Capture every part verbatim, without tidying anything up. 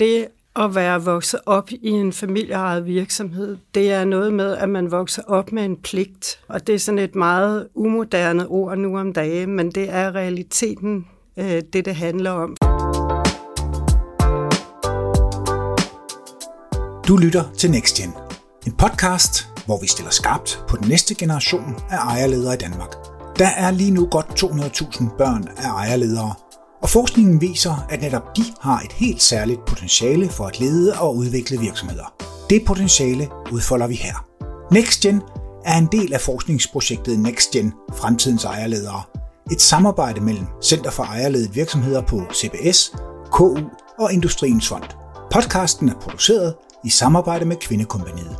det at være vokset op i en familieejet virksomhed, det er noget med, at man vokser op med en pligt. Og det er sådan et meget umoderne ord nu om dage, men det er realiteten, det det handler om. Du lytter til NextGen, en podcast, hvor vi stiller skarpt på den næste generation af ejerledere i Danmark. Der er lige nu godt to hundrede tusind børn af ejerledere, og forskningen viser, at netop de har et helt særligt potentiale for at lede og udvikle virksomheder. Det potentiale udfolder vi her. NextGen er en del af forskningsprojektet NextGen Fremtidens Ejerledere, et samarbejde mellem Center for Ejerledet Virksomheder på C B S, K U og Industriens Fond. Podcasten er produceret i samarbejde med KvindeKompagniet.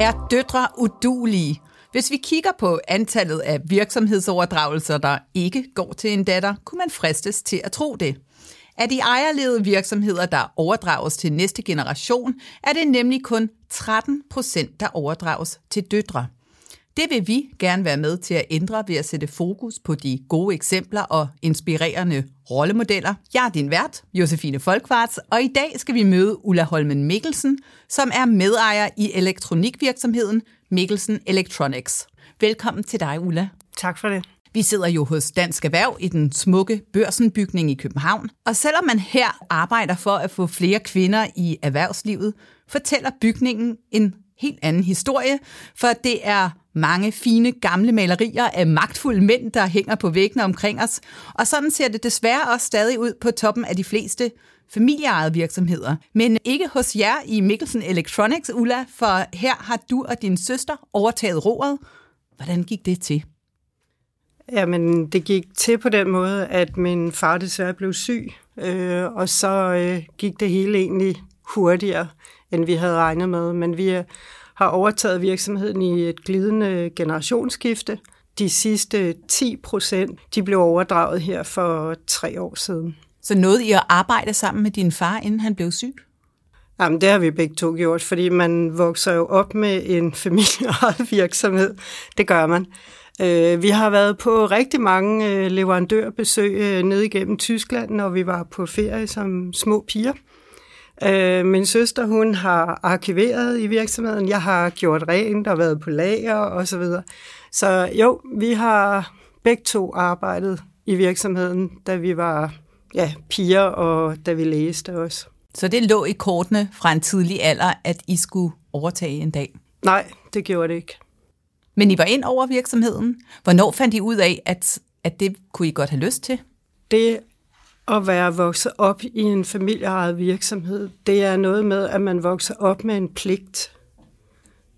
Er døtre uduelige? Hvis vi kigger på antallet af virksomhedsoverdragelser, der ikke går til en datter, kunne man fristes til at tro det. Af de ejerledede virksomheder, der overdrages til næste generation, er det nemlig kun tretten procent, der overdrages til døtre. Det vil vi gerne være med til at ændre ved at sætte fokus på de gode eksempler og inspirerende rollemodeller. Jeg er din vært, Josefine Folkvarts, og i dag skal vi møde Ulla Holmen Mikkelsen, som er medejer i elektronikvirksomheden Mikkelsen Electronics. Velkommen til dig, Ulla. Tak for det. Vi sidder jo hos Dansk Erhverv i den smukke Børsenbygning i København, og selvom man her arbejder for at få flere kvinder i erhvervslivet, fortæller bygningen en helt anden historie, for det er mange fine gamle malerier af magtfulde mænd, der hænger på væggene omkring os. Og sådan ser det desværre også stadig ud på toppen af de fleste familieejede virksomheder. Men ikke hos jer i Mikkelsen Electronics, Ulla, for her har du og din søster overtaget roret. Hvordan gik det til? Jamen, det gik til på den måde, at min far desværre blev syg, øh, og så øh, gik det hele egentlig hurtigere, end vi havde regnet med. Men vi er har overtaget virksomheden i et glidende generationsskifte. De sidste ti procent, de blev overdraget her for tre år siden. Så nåede I at arbejde sammen med din far, inden han blev syg? Jamen, det har vi begge to gjort, fordi man vokser jo op med en familieejet virksomhed. Det gør man. Vi har været på rigtig mange leverandørbesøg ned igennem Tyskland, når vi var på ferie som små piger. Min søster, hun har arkiveret i virksomheden. Jeg har gjort rent og været på lager og så videre. Så jo, vi har begge to arbejdet i virksomheden, da vi var ja, piger og da vi læste også. Så det lå i kortene fra en tidlig alder, at I skulle overtage en dag? Nej, det gjorde det ikke. Men I var ind over virksomheden. Hvornår fandt I ud af, at, at det kunne I godt have lyst til? Det At være vokset op i en familieejet virksomhed, det er noget med, at man vokser op med en pligt.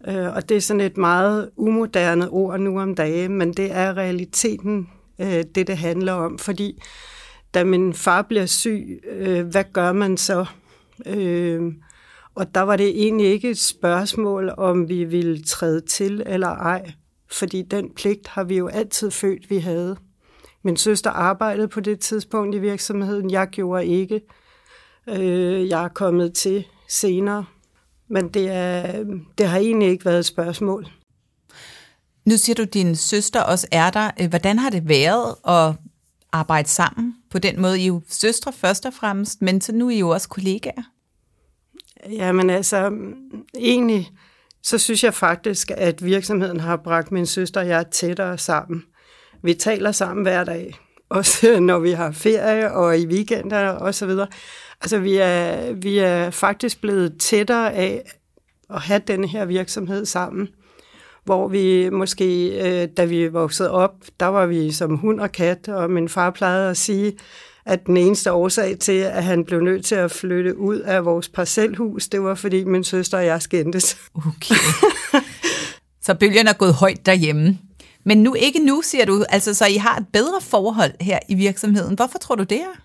Og det er sådan et meget umoderne ord nu om dage, men det er realiteten, det det handler om. Fordi da min far bliver syg, hvad gør man så? Og der var det egentlig ikke et spørgsmål, om vi ville træde til eller ej. Fordi den pligt har vi jo altid følt, vi havde. Min søster arbejdede på det tidspunkt i virksomheden. Jeg gjorde ikke. Jeg er kommet til senere. Men det, er, det har egentlig ikke været et spørgsmål. Nu siger du, at din søster også er der. Hvordan har det været at arbejde sammen? På den måde, I er jo søstre først og fremmest, men så nu er I jo også kollegaer. Jamen altså, egentlig så synes jeg faktisk, at virksomheden har bragt min søster og jeg tættere sammen. Vi taler sammen hver dag, også når vi har ferie og i weekender og så videre. Altså vi er, vi er faktisk blevet tættere af at have denne her virksomhed sammen, hvor vi måske, da vi voksede op, der var vi som hund og kat, og min far plejede at sige, at den eneste årsag til, at han blev nødt til at flytte ud af vores parcelhus, det var fordi min søster og jeg skændtes. Okay. Så bølgen er gået højt derhjemme. Men nu ikke nu, siger du, altså så I har et bedre forhold her i virksomheden. Hvorfor tror du det er?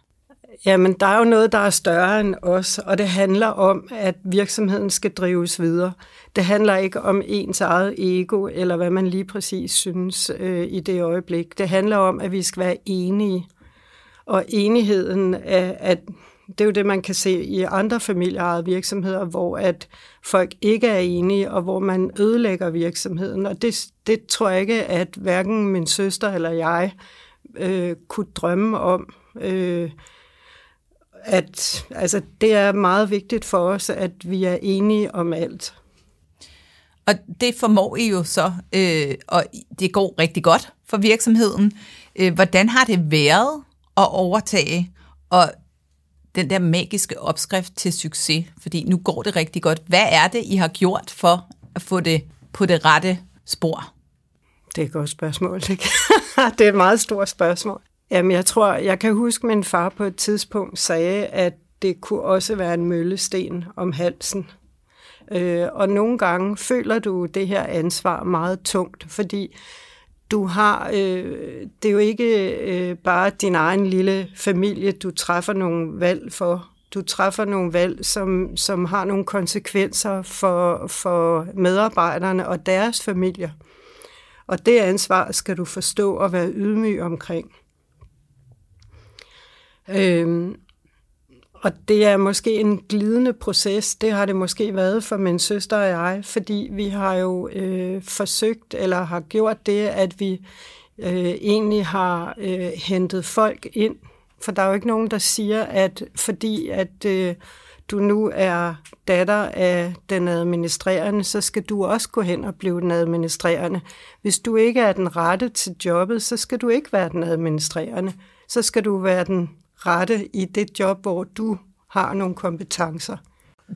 Jamen, der er jo noget, der er større end os, og det handler om, at virksomheden skal drives videre. Det handler ikke om ens eget ego, eller hvad man lige præcis synes øh, i det øjeblik. Det handler om, at vi skal være enige. Og enigheden er, at det er jo det, man kan se i andre familieejede virksomheder, hvor at folk ikke er enige, og hvor man ødelægger virksomheden. Og det, det tror jeg ikke, at hverken min søster eller jeg øh, kunne drømme om. Øh, at altså, det er meget vigtigt for os, at vi er enige om alt. Og det formår I jo så, øh, og det går rigtig godt for virksomheden. Hvordan har det været at overtage og den der magiske opskrift til succes? Fordi nu går det rigtig godt. Hvad er det, I har gjort for at få det på det rette spor? Det er et godt spørgsmål, ikke? Det er et meget stort spørgsmål. Jamen, jeg tror, jeg kan huske, min far på et tidspunkt sagde, at det kunne også være en møllesten om halsen. Øh, og nogle gange føler du det her ansvar meget tungt, fordi du har, øh, det er jo ikke øh, bare din egen lille familie, du træffer nogle valg for. Du træffer nogle valg, som, som har nogle konsekvenser for, for medarbejderne og deres familier. Og det ansvar skal du forstå og være ydmyg omkring. Øhm, og det er måske en glidende proces, det har det måske været for min søster og jeg, fordi vi har jo øh, forsøgt eller har gjort det, at vi øh, egentlig har øh, hentet folk ind, for der er jo ikke nogen, der siger, at fordi at øh, du nu er datter af den administrerende, så skal du også gå hen og blive den administrerende. Hvis du ikke er den rette til jobbet, så skal du ikke være den administrerende. Så skal du være den rette i det job, hvor du har nogle kompetencer.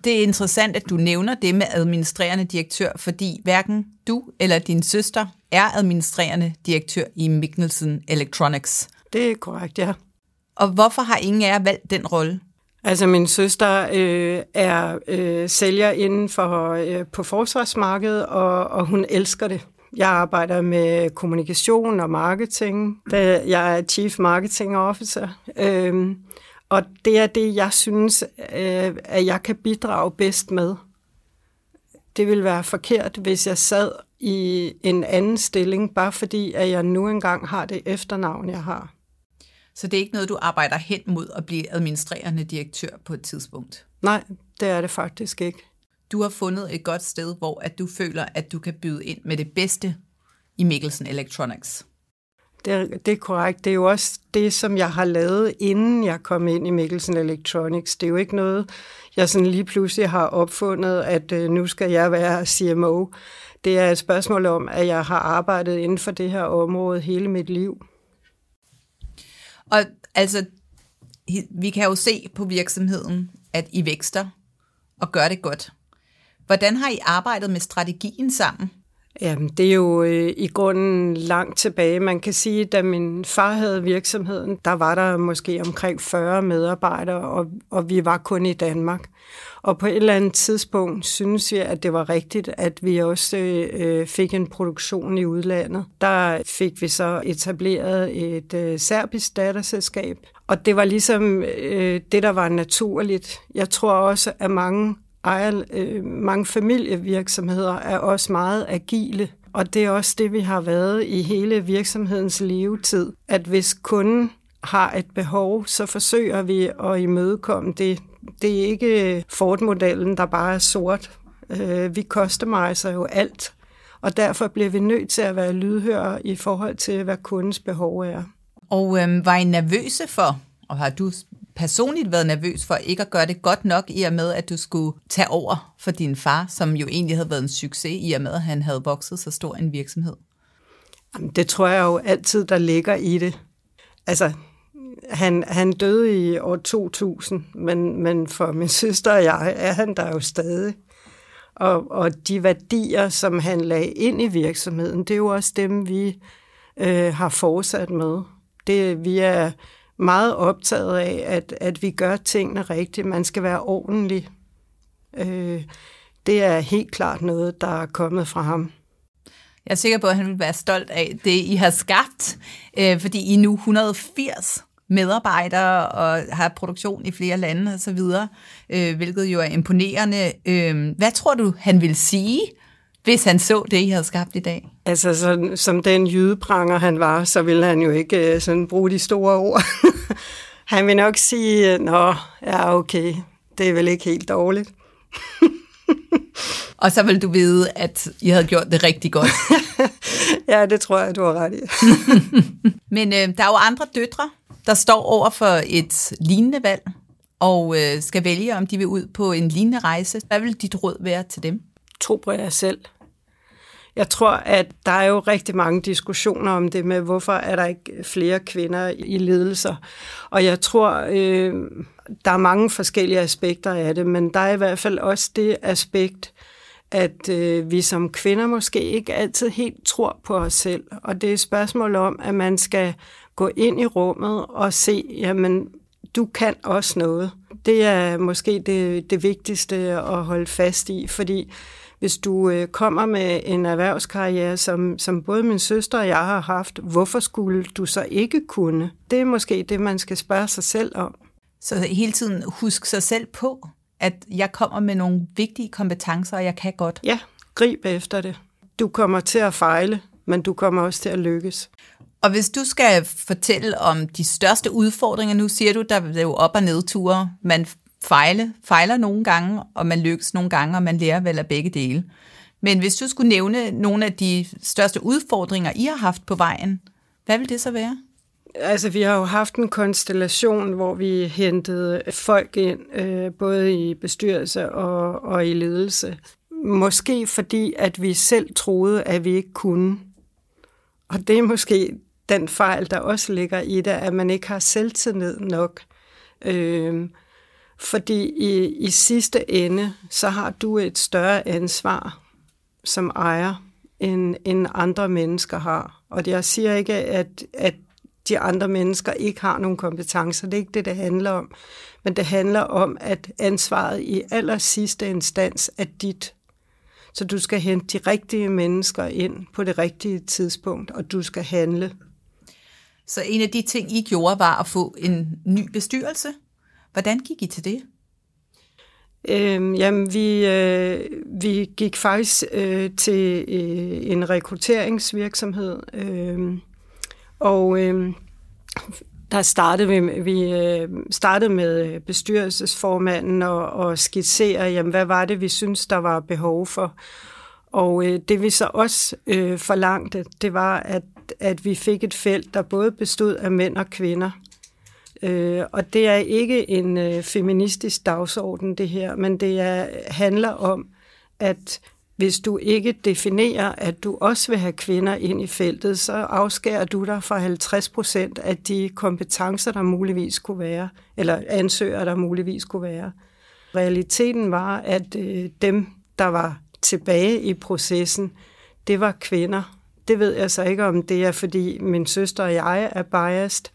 Det er interessant, at du nævner det med administrerende direktør, fordi hverken du eller din søster er administrerende direktør i Mikkelsen Electronics. Det er korrekt, ja. Og hvorfor har ingen af jer valgt den rolle? Altså, min søster øh, er øh, sælger inden for øh, på forsvarsmarkedet, og, og hun elsker det. Jeg arbejder med kommunikation og marketing. Jeg er Chief Marketing Officer, øhm, og det er det, jeg synes, øh, at jeg kan bidrage bedst med. Det ville være forkert, hvis jeg sad i en anden stilling, bare fordi at jeg nu engang har det efternavn, jeg har. Så det er ikke noget, du arbejder hen mod at blive administrerende direktør på et tidspunkt? Nej, det er det faktisk ikke. Du har fundet et godt sted, hvor at du føler, at du kan byde ind med det bedste i Mikkelsen Electronics. Det er, det er korrekt. Det er jo også det, som jeg har lavet, inden jeg kom ind i Mikkelsen Electronics. Det er jo ikke noget, jeg sådan lige pludselig har opfundet, at øh, nu skal jeg være C M O. Det er et spørgsmål om, at jeg har arbejdet inden for det her område hele mit liv. Og altså, vi kan jo se på virksomheden, at I vækster og gør det godt. Hvordan har I arbejdet med strategien sammen? Jamen, det er jo øh, i grunden langt tilbage. Man kan sige, at da min far havde virksomheden, der var der måske omkring fyrre medarbejdere, og, og vi var kun i Danmark. Og på et eller andet tidspunkt synes jeg, at det var rigtigt, at vi også øh, fik en produktion i udlandet. Der fik vi så etableret et øh, serbisk datterselskab, og det var ligesom øh, det, der var naturligt. Jeg tror også, at mange Ejer, øh, mange familievirksomheder er også meget agile, og det er også det, vi har været i hele virksomhedens levetid, at hvis kunden har et behov, så forsøger vi at imødekomme det. Det er ikke Ford-modellen, der bare er sort. Øh, vi customiser jo alt, og derfor bliver vi nødt til at være lydhøre i forhold til, hvad kundens behov er. Og øh, var I nervøse for, og har du personligt været nervøs for ikke at gøre det godt nok, i og med, at du skulle tage over for din far, som jo egentlig havde været en succes, i og med, at han havde vokset så stor en virksomhed? Jamen, det tror jeg jo altid, der ligger i det. Altså, han, han døde i år to tusind, men, men for min søster og jeg er han der jo stadig. Og, og de værdier, som han lagde ind i virksomheden, det er jo også dem, vi øh, har fortsat med. Det, vi er meget optaget af, at, at vi gør tingene rigtigt. Man skal være ordentlig. Øh, det er helt klart noget, der er kommet fra ham. Jeg er sikker på, at han vil være stolt af det, I har skabt, øh, fordi I er nu et hundrede og firs medarbejdere og har produktion i flere lande osv., øh, hvilket jo er imponerende. Øh, hvad tror du, han vil sige, hvis han så det, I havde skabt i dag? Altså, så, som den jydepranger, han var, så ville han jo ikke sådan bruge de store ord. Han vil nok sige, nå, ja, okay, det er vel ikke helt dårligt. Og så vil du vide, at I havde gjort det rigtig godt. Ja, det tror jeg, du har ret i. Men øh, der er jo andre døtre, der står over for et lignende valg. og øh, skal vælge, om de vil ud på en lignende rejse. Hvad vil dit råd være til dem? Tro på jer selv. Jeg tror, at der er jo rigtig mange diskussioner om det med, hvorfor er der ikke flere kvinder i ledelser. Og jeg tror, øh, der er mange forskellige aspekter af det, men der er i hvert fald også det aspekt, at øh, vi som kvinder måske ikke altid helt tror på os selv. Og det er et spørgsmål om, at man skal gå ind i rummet og se, jamen, du kan også noget. Det er måske det, det vigtigste at holde fast i, fordi hvis du øh, kommer med en erhvervskarriere, som, som både min søster og jeg har haft, hvorfor skulle du så ikke kunne? Det er måske det, man skal spørge sig selv om. Så hele tiden huske sig selv på, at jeg kommer med nogle vigtige kompetencer, og jeg kan godt. Ja, grib efter det. Du kommer til at fejle, men du kommer også til at lykkes. Og hvis du skal fortælle om de største udfordringer, nu siger du, der er jo op- og nedture, man fejle, fejler nogle gange, og man lykkes nogle gange, og man lærer vel af begge dele. Men hvis du skulle nævne nogle af de største udfordringer, I har haft på vejen, hvad vil det så være? Altså, vi har jo haft en konstellation, hvor vi hentede folk ind, øh, både i bestyrelse og, og i ledelse. Måske fordi, at vi selv troede, at vi ikke kunne. Og det er måske den fejl, der også ligger i det, at man ikke har selvtillid nok. Øh, fordi i, i sidste ende, så har du et større ansvar som ejer, end, end andre mennesker har. Og jeg siger ikke, at, at de andre mennesker ikke har nogen kompetencer. Det er ikke det, det handler om. Men det handler om, at ansvaret i aller sidste instans er dit. Så du skal hente de rigtige mennesker ind på det rigtige tidspunkt, og du skal handle. Så en af de ting, I gjorde, var at få en ny bestyrelse. Hvordan gik I til det? Øhm, jamen, vi, øh, vi gik faktisk øh, til øh, en rekrutteringsvirksomhed, øh, Og øh, der startede vi, vi øh, startede med bestyrelsesformanden og, og skitserede, jamen, hvad var det, vi synes der var behov for. Og øh, det vi så også øh, forlangte, det var, at, at vi fik et felt, der både bestod af mænd og kvinder. Øh, og det er ikke en øh, feministisk dagsorden, det her, men det er, handler om, at hvis du ikke definerer, at du også vil have kvinder ind i feltet, så afskærer du dig fra halvtreds procent af de kompetencer, der muligvis kunne være, eller ansøgere, der muligvis kunne være. Realiteten var, at dem, der var tilbage i processen, det var kvinder. Det ved jeg så ikke, om det er, fordi min søster og jeg er biased.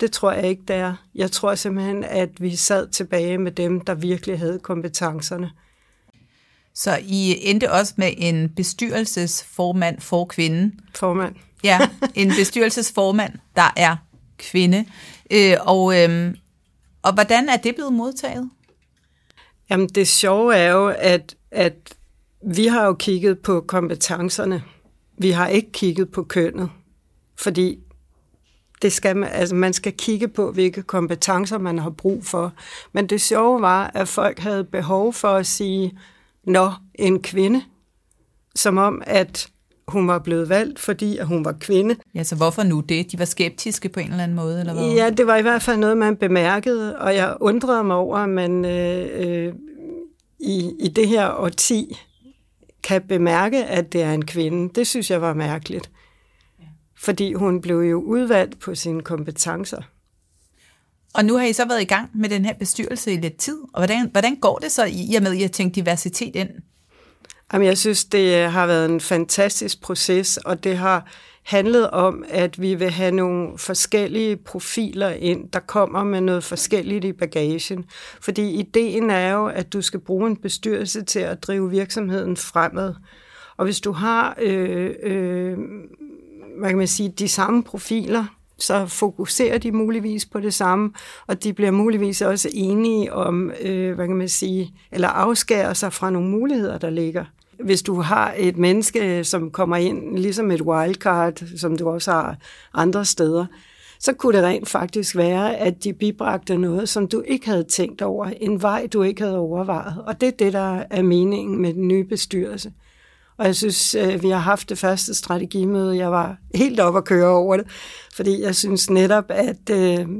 Det tror jeg ikke, det er. Jeg tror simpelthen, at vi sad tilbage med dem, der virkelig havde kompetencerne. Så I endte også med en bestyrelsesformand for kvinde. Formand. Ja, en bestyrelsesformand, der er kvinde. Øh, og, øh, og hvordan er det blevet modtaget? Jamen, det sjove er jo, at, at vi har jo kigget på kompetencerne. Vi har ikke kigget på kønnet, fordi det skal man, altså man skal kigge på, hvilke kompetencer man har brug for. Men det sjove var, at folk havde behov for at sige, Nå, en kvinde, som om, at hun var blevet valgt, fordi at hun var kvinde. Ja, så hvorfor nu det? De var skeptiske på en eller anden måde, eller hvad? Ja, det var i hvert fald noget, man bemærkede, og jeg undrede mig over, at man øh, øh, i, i det her årti kan bemærke, at det er en kvinde. Det synes jeg var mærkeligt, fordi hun blev jo udvalgt på sine kompetencer. Og nu har I så været i gang med den her bestyrelse i lidt tid, og hvordan, hvordan går det så i og med, at I har tænkt diversitet ind? Jamen, jeg synes, det har været en fantastisk proces, og det har handlet om, at vi vil have nogle forskellige profiler ind, der kommer med noget forskelligt i bagagen. Fordi ideen er jo, at du skal bruge en bestyrelse til at drive virksomheden fremad. Og hvis du har øh, øh, hvad kan man sige, de samme profiler, så fokuserer de muligvis på det samme, og de bliver muligvis også enige om, øh, hvad kan man sige, eller afskærer sig fra nogle muligheder, der ligger. Hvis du har et menneske, som kommer ind, ligesom et wildcard, som du også har andre steder, så kunne det rent faktisk være, at de bibragte noget, som du ikke havde tænkt over, en vej, du ikke havde overvejet. Og det er det, der er meningen med den nye bestyrelse. Og jeg synes, vi har haft det første strategimøde. Jeg var helt oppe at køre over det, fordi jeg synes netop, at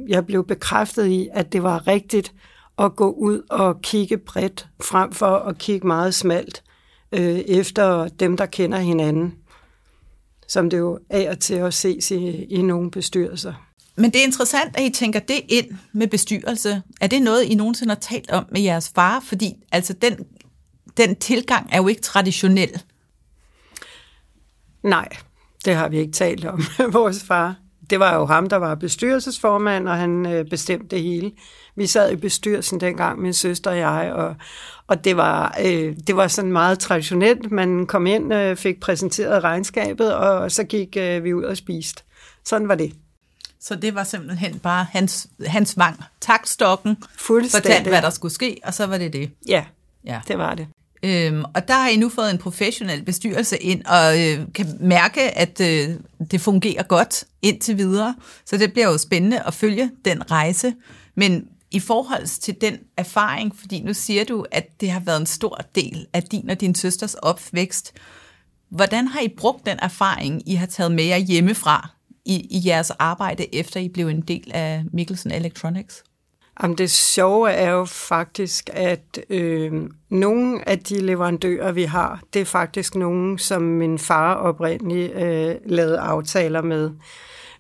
jeg blev bekræftet i, at det var rigtigt at gå ud og kigge bredt, frem for at kigge meget smalt øh, efter dem, der kender hinanden, som det jo af og til at ses i, i nogle bestyrelser. Men det er interessant, at I tænker det ind med bestyrelse. Er det noget, I nogensinde har talt om med jeres far? Fordi altså, den, den tilgang er jo ikke traditionel. Nej, det har vi ikke talt om med vores far. Det var jo ham, der var bestyrelsesformand, og han bestemte det hele. Vi sad i bestyrelsen dengang, min søster og jeg, og, og det, var, øh, det var sådan meget traditionelt. Man kom ind, øh, fik præsenteret regnskabet, og så gik øh, vi ud og spiste. Sådan var det. Så det var simpelthen bare hans, hans vang. Taktstokken, fortalte, hvad der skulle ske, og så var det det. Ja, ja. Det var det. Øhm, og der har I nu fået en professionel bestyrelse ind, og øh, kan mærke, at øh, det fungerer godt indtil videre. Så det bliver jo spændende at følge den rejse. Men i forhold til den erfaring, fordi nu siger du, at det har været en stor del af din og din søsters opvækst. Hvordan har I brugt den erfaring, I har taget med jer hjemmefra i, i jeres arbejde, efter I blev en del af Mikkelsen Electronics? Jamen, det sjove er jo faktisk, at øh, nogle af de leverandører, vi har, det er faktisk nogen, som min far oprindeligt øh, lavede aftaler med.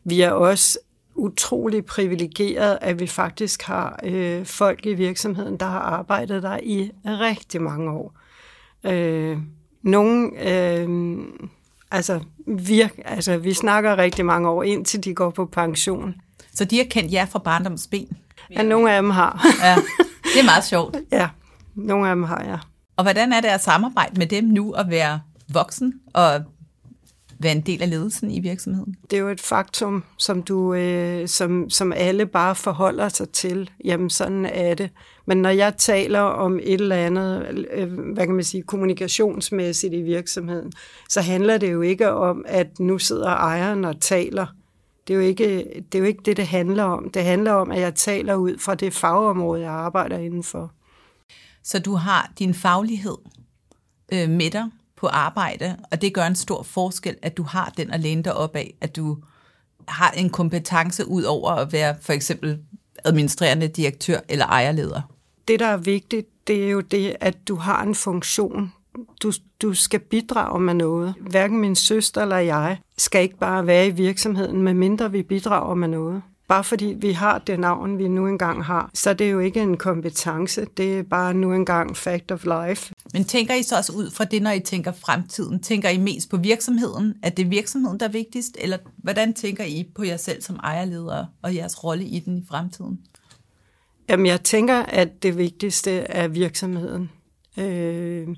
Vi er også utrolig privilegeret, at vi faktisk har øh, folk i virksomheden, der har arbejdet der i rigtig mange år. Øh, nogle... Øh, Altså, virk, altså, vi snakker rigtig mange år, indtil de går på pension. Så de har kendt jer fra barndomsben? Ja, nogle af dem har. Ja, det er meget sjovt. Ja, nogle af dem har jeg. Ja. Og hvordan er det at samarbejde med dem nu, at være voksen og være en del af ledelsen i virksomheden? Det er jo et faktum, som, du, øh, som, som alle bare forholder sig til. Jamen, sådan er det. Men når jeg taler om et eller andet, øh, hvad kan man sige, kommunikationsmæssigt i virksomheden, så handler det jo ikke om, at nu sidder ejeren og taler. Det er jo ikke det, er jo ikke det, det handler om. Det handler om, at jeg taler ud fra det fagområde, jeg arbejder indenfor. Så du har din faglighed øh, med dig på arbejde, og det gør en stor forskel, at du har den at læne dig op af, at du har en kompetence ud over at være for eksempel administrerende direktør eller ejerleder. Det, der er vigtigt, det er jo det, at du har en funktion. Du, du skal bidrage med noget. Hverken min søster eller jeg skal ikke bare være i virksomheden, medmindre vi bidrager med noget. Bare fordi vi har det navn, vi nu engang har, så det er jo ikke en kompetence, det er bare nu engang fact of life. Men tænker I så også ud fra det, når I tænker fremtiden? Tænker I mest på virksomheden? Er det virksomheden, der er vigtigst? Eller hvordan tænker I på jer selv som ejerledere og jeres rolle i den i fremtiden? Jamen, jeg tænker, at det vigtigste er virksomheden. Øh,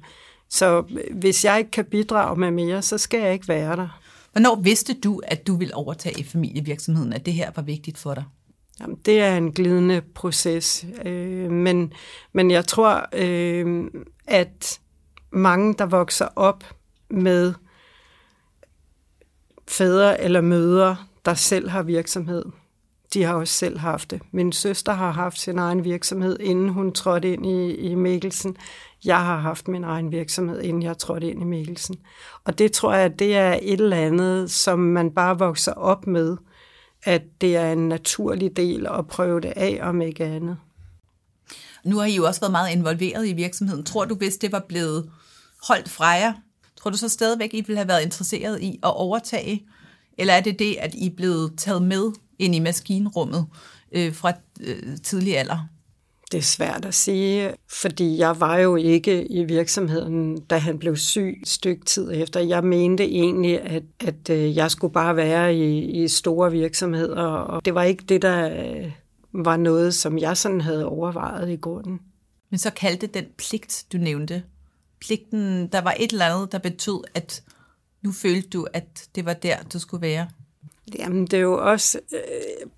så hvis jeg ikke kan bidrage med mere, så skal jeg ikke være der. Hvornår vidste du, at du ville overtage familievirksomheden, at det her var vigtigt for dig? Jamen, det er en glidende proces, øh, men, men jeg tror, øh, at mange, der vokser op med fædre eller mødre, der selv har virksomhed, de har også selv haft det. Min søster har haft sin egen virksomhed, inden hun trådte ind i, i Mikkelsen. Jeg har haft min egen virksomhed, inden jeg trådte ind i Mikkelsen. Og det tror jeg, det er et eller andet, som man bare vokser op med, at det er en naturlig del at prøve det af, om ikke andet. Nu har I jo også været meget involveret i virksomheden. Tror du, hvis det var blevet holdt fra jer, tror du så stadigvæk, I ville have været interesseret i at overtage? Eller er det det, at I er blevet taget med ind i maskinrummet øh, fra øh, tidlig alder? Det er svært at sige, fordi jeg var jo ikke i virksomheden, da han blev syg et stykke tid efter. Jeg mente egentlig, at, at jeg skulle bare være i, i store virksomheder, og det var ikke det, der var noget, som jeg sådan havde overvejet i grunden. Men så kaldte den pligt, du nævnte. Pligten, der var et eller andet, der betød, at nu følte du, at det var der, du skulle være. Jamen, det er jo også, øh,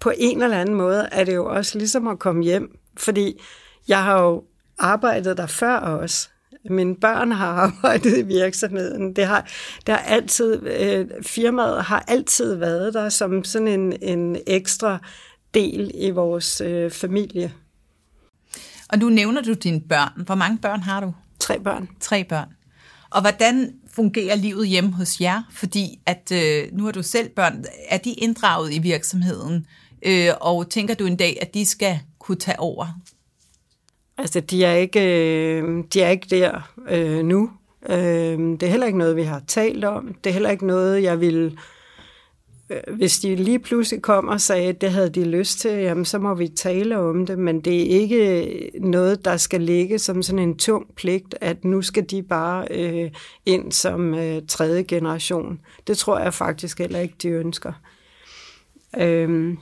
på en eller anden måde, er det jo også ligesom at komme hjem, fordi jeg har jo arbejdet der før også. Mine børn har arbejdet i virksomheden. Det har, det har altid, øh, firmaet har altid været der som sådan en, en ekstra del i vores øh, familie. Og nu nævner du dine børn. Hvor mange børn har du? Tre børn. Tre børn. Og hvordan fungerer livet hjemme hos jer? Fordi at øh, nu har du selv børn. Er de inddraget i virksomheden? Øh, og tænker du en dag, at de skal kunne tage over? Altså, de er ikke, de er ikke der øh, nu. Det er heller ikke noget, vi har talt om. Det er heller ikke noget, jeg ville... Hvis de lige pludselig kom og sagde, at det havde de lyst til, jamen, så må vi tale om det. Men det er ikke noget, der skal ligge som sådan en tung pligt, at nu skal de bare øh, ind som øh, tredje generation. Det tror jeg faktisk heller ikke, de ønsker. Øhm,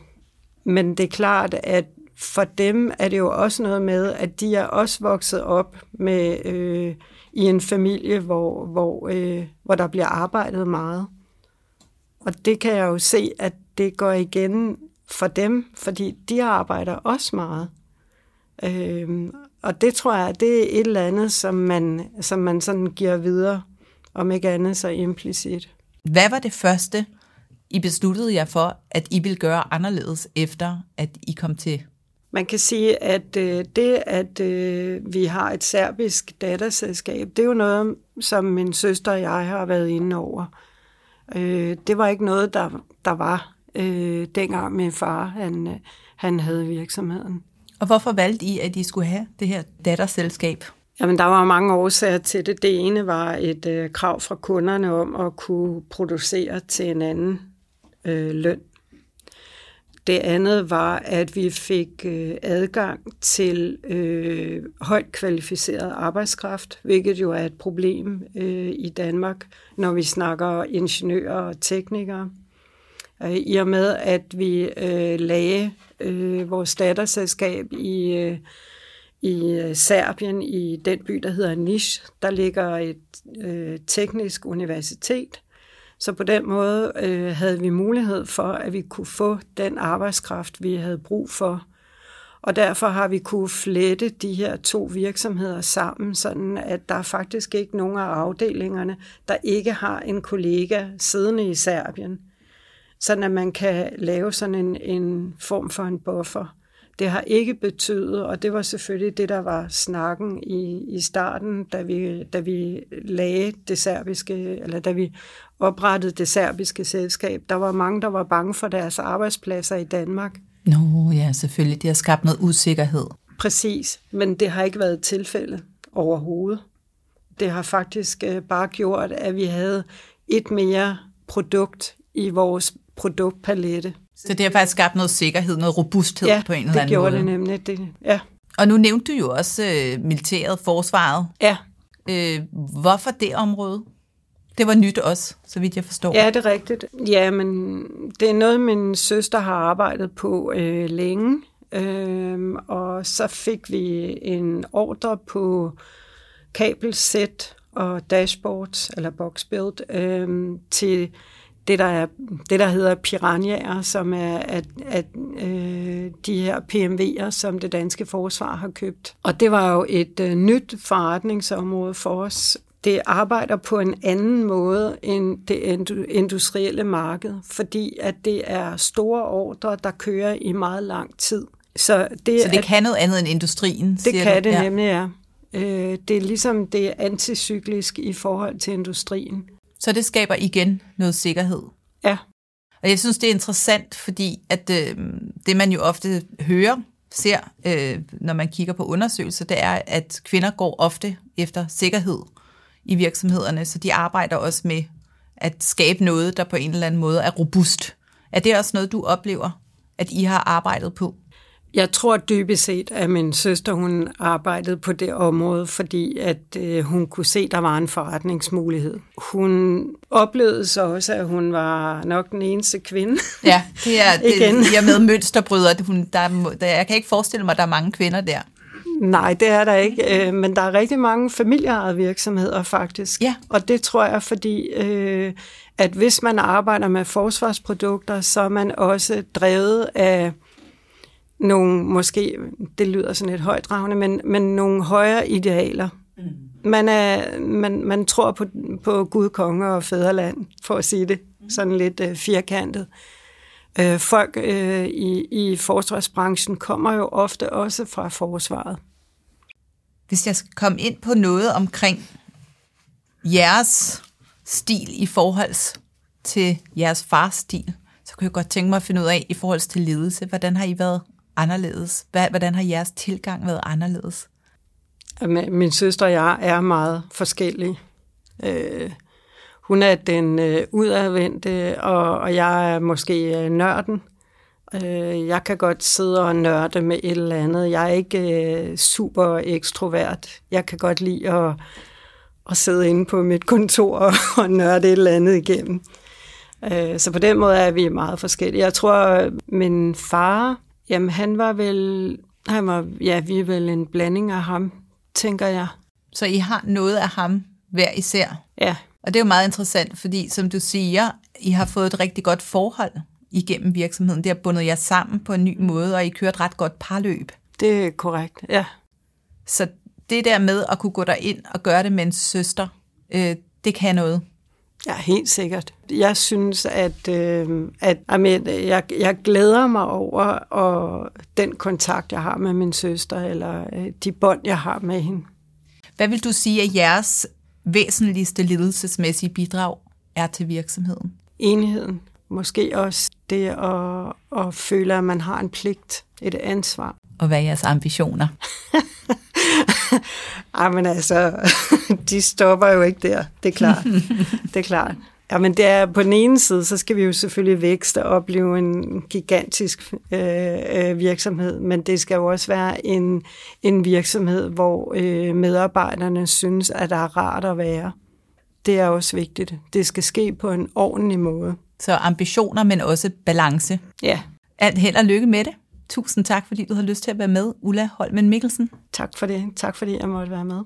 men det er klart, at for dem er det jo også noget med, at de er også vokset op med, øh, i en familie, hvor, hvor, øh, hvor der bliver arbejdet meget. Og det kan jeg jo se, at det går igen for dem, fordi de arbejder også meget. Øh, og det tror jeg, det er et eller andet, som man, som man sådan giver videre, om ikke andet så implicit. Hvad var det første, I besluttede jer for, at I ville gøre anderledes, efter at I kom til? Man kan sige, at det, at vi har et serbisk datterselskab, det er jo noget, som min søster og jeg har været inde over. Det var ikke noget, der, der var dengang min far, han, han havde virksomheden. Og hvorfor valgte I, at I skulle have det her datterselskab? Jamen, der var mange årsager til det. Det ene var et øh, krav fra kunderne om at kunne producere til en anden øh, løn. Det andet var, at vi fik øh, adgang til øh, højt kvalificeret arbejdskraft, hvilket jo er et problem øh, i Danmark, når vi snakker ingeniører og teknikere. Øh, I og med, at vi øh, lagde øh, vores datterselskab i... Øh, I Serbien, i den by, der hedder Niš, der ligger et øh, teknisk universitet. Så på den måde øh, havde vi mulighed for, at vi kunne få den arbejdskraft, vi havde brug for. Og derfor har vi kunne flette de her to virksomheder sammen, sådan at der faktisk ikke er nogen af afdelingerne, der ikke har en kollega siddende i Serbien. Sådan at man kan lave sådan en, en form for en buffer. Det har ikke betydet, og det var selvfølgelig det, der var snakken i, i starten, da vi, da vi lagde det serbiske, eller da vi oprettede det serbiske selskab. Der var mange, der var bange for deres arbejdspladser i Danmark. Nå ja, selvfølgelig. Det har skabt noget usikkerhed. Præcis, men det har ikke været tilfældet overhovedet. Det har faktisk bare gjort, at vi havde et mere produkt i vores produktpalette. Så det har faktisk skabt noget sikkerhed, noget robusthed, ja, på en eller anden måde. Ja, det gjorde det nemlig. Det, ja. Og nu nævnte du jo også øh, militæret, forsvaret. Ja. Øh, hvorfor det område? Det var nyt også, så vidt jeg forstår. Ja, det er rigtigt. Ja, men det er noget, min søster har arbejdet på øh, længe. Øh, og så fik vi en ordre på kabelsæt og dashboards, eller boxbuild, øh, til... Det der, er, det, der hedder piranjaer, som er at, at, øh, de her P M V'er, som det danske forsvar har købt. Og det var jo et øh, nyt forretningsområde for os. Det arbejder på en anden måde end det industrielle marked, fordi at det er store ordre, der kører i meget lang tid. Så det, Så det at, kan noget andet end industrien? Det kan du? det ja. nemlig, ja. Øh, det er ligesom det er anticyklisk i forhold til industrien. Så det skaber igen noget sikkerhed. Ja. Og jeg synes, det er interessant, fordi at, øh, det, man jo ofte hører, ser, øh, når man kigger på undersøgelser, det er, at kvinder går ofte efter sikkerhed i virksomhederne, så de arbejder også med at skabe noget, der på en eller anden måde er robust. Er det også noget, du oplever, at I har arbejdet på? Jeg tror dybest set, at min søster hun arbejdede på det område, fordi at øh, hun kunne se, at der var en forretningsmulighed. Hun oplevede så også, at hun var nok den eneste kvinde. Ja, det er det, jeg med mønsterbryder. Hun, der, der, jeg kan ikke forestille mig, at der er mange kvinder der. Nej, det er der ikke, øh, men der er rigtig mange familieejede virksomheder faktisk. Ja. Og det tror jeg, fordi øh, at hvis man arbejder med forsvarsprodukter, så er man også drevet af... nogle, måske, det lyder sådan lidt højtravende, men, men nogle højere idealer. Man, er, man, man tror på, på Gud, konge og fædreland, for at sige det sådan lidt øh, firkantet. Øh, folk øh, i, i forsvarsbranchen kommer jo ofte også fra forsvaret. Hvis jeg skal komme ind på noget omkring jeres stil i forhold til jeres fars stil, så kunne jeg godt tænke mig at finde ud af i forhold til ledelse. Hvordan har I været anderledes? Hvordan har jeres tilgang været anderledes? Min søster og jeg er meget forskellige. Øh, hun er den øh, udadvendte, og, og jeg er måske øh, nørden. Øh, jeg kan godt sidde og nørde med et eller andet. Jeg er ikke øh, super ekstrovert. Jeg kan godt lide at, at sidde inde på mit kontor og, og nørde et eller andet igennem. Øh, så på den måde er vi meget forskellige. Jeg tror, min far, jamen han var vel... Han var, ja, vi er vel en blanding af ham, tænker jeg. Så I har noget af ham hver især? Ja. Og det er jo meget interessant, fordi som du siger, I har fået et rigtig godt forhold igennem virksomheden. Det har bundet jer sammen på en ny måde, og I kører et ret godt parløb. Det er korrekt, ja. Så det der med at kunne gå derind og gøre det med en søster, øh, det kan noget. Ja, helt sikkert. Jeg synes, at, øh, at amen, jeg, jeg glæder mig over og den kontakt, jeg har med min søster, eller øh, de bånd, jeg har med hende. Hvad vil du sige, at jeres væsentligste ledelsesmæssige bidrag er til virksomheden? Enheden. Måske også det at, at føle, at man har en pligt, et ansvar. Og hvad er jeres ambitioner? Jamen altså, de stopper jo ikke der, det er klart. Det er klart. Jamen det er, på den ene side, så skal vi jo selvfølgelig vækste og blive en gigantisk øh, virksomhed, men det skal jo også være en, en virksomhed, hvor øh, medarbejderne synes, at der er rart at være. Det er også vigtigt. Det skal ske på en ordentlig måde. Så ambitioner, men også balance. Ja. Alt held og lykke med det. Tusind tak, fordi du har lyst til at være med, Ulla Holmen Mikkelsen. Tak for det. Tak fordi jeg måtte være med.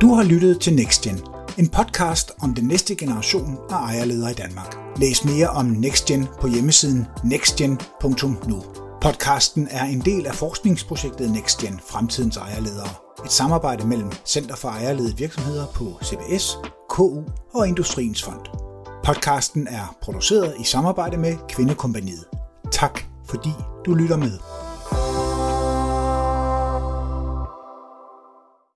Du har lyttet til NextGen, en podcast om den næste generation af ejerledere i Danmark. Læs mere om NextGen på hjemmesiden nextgen punktum nu. Podcasten er en del af forskningsprojektet NextGen Fremtidens Ejerledere. Et samarbejde mellem Center for Ejerledet Virksomheder på C B S, K U og Industriens Fond. Podcasten er produceret i samarbejde med KvindeKompagniet. Tak fordi du lytter med.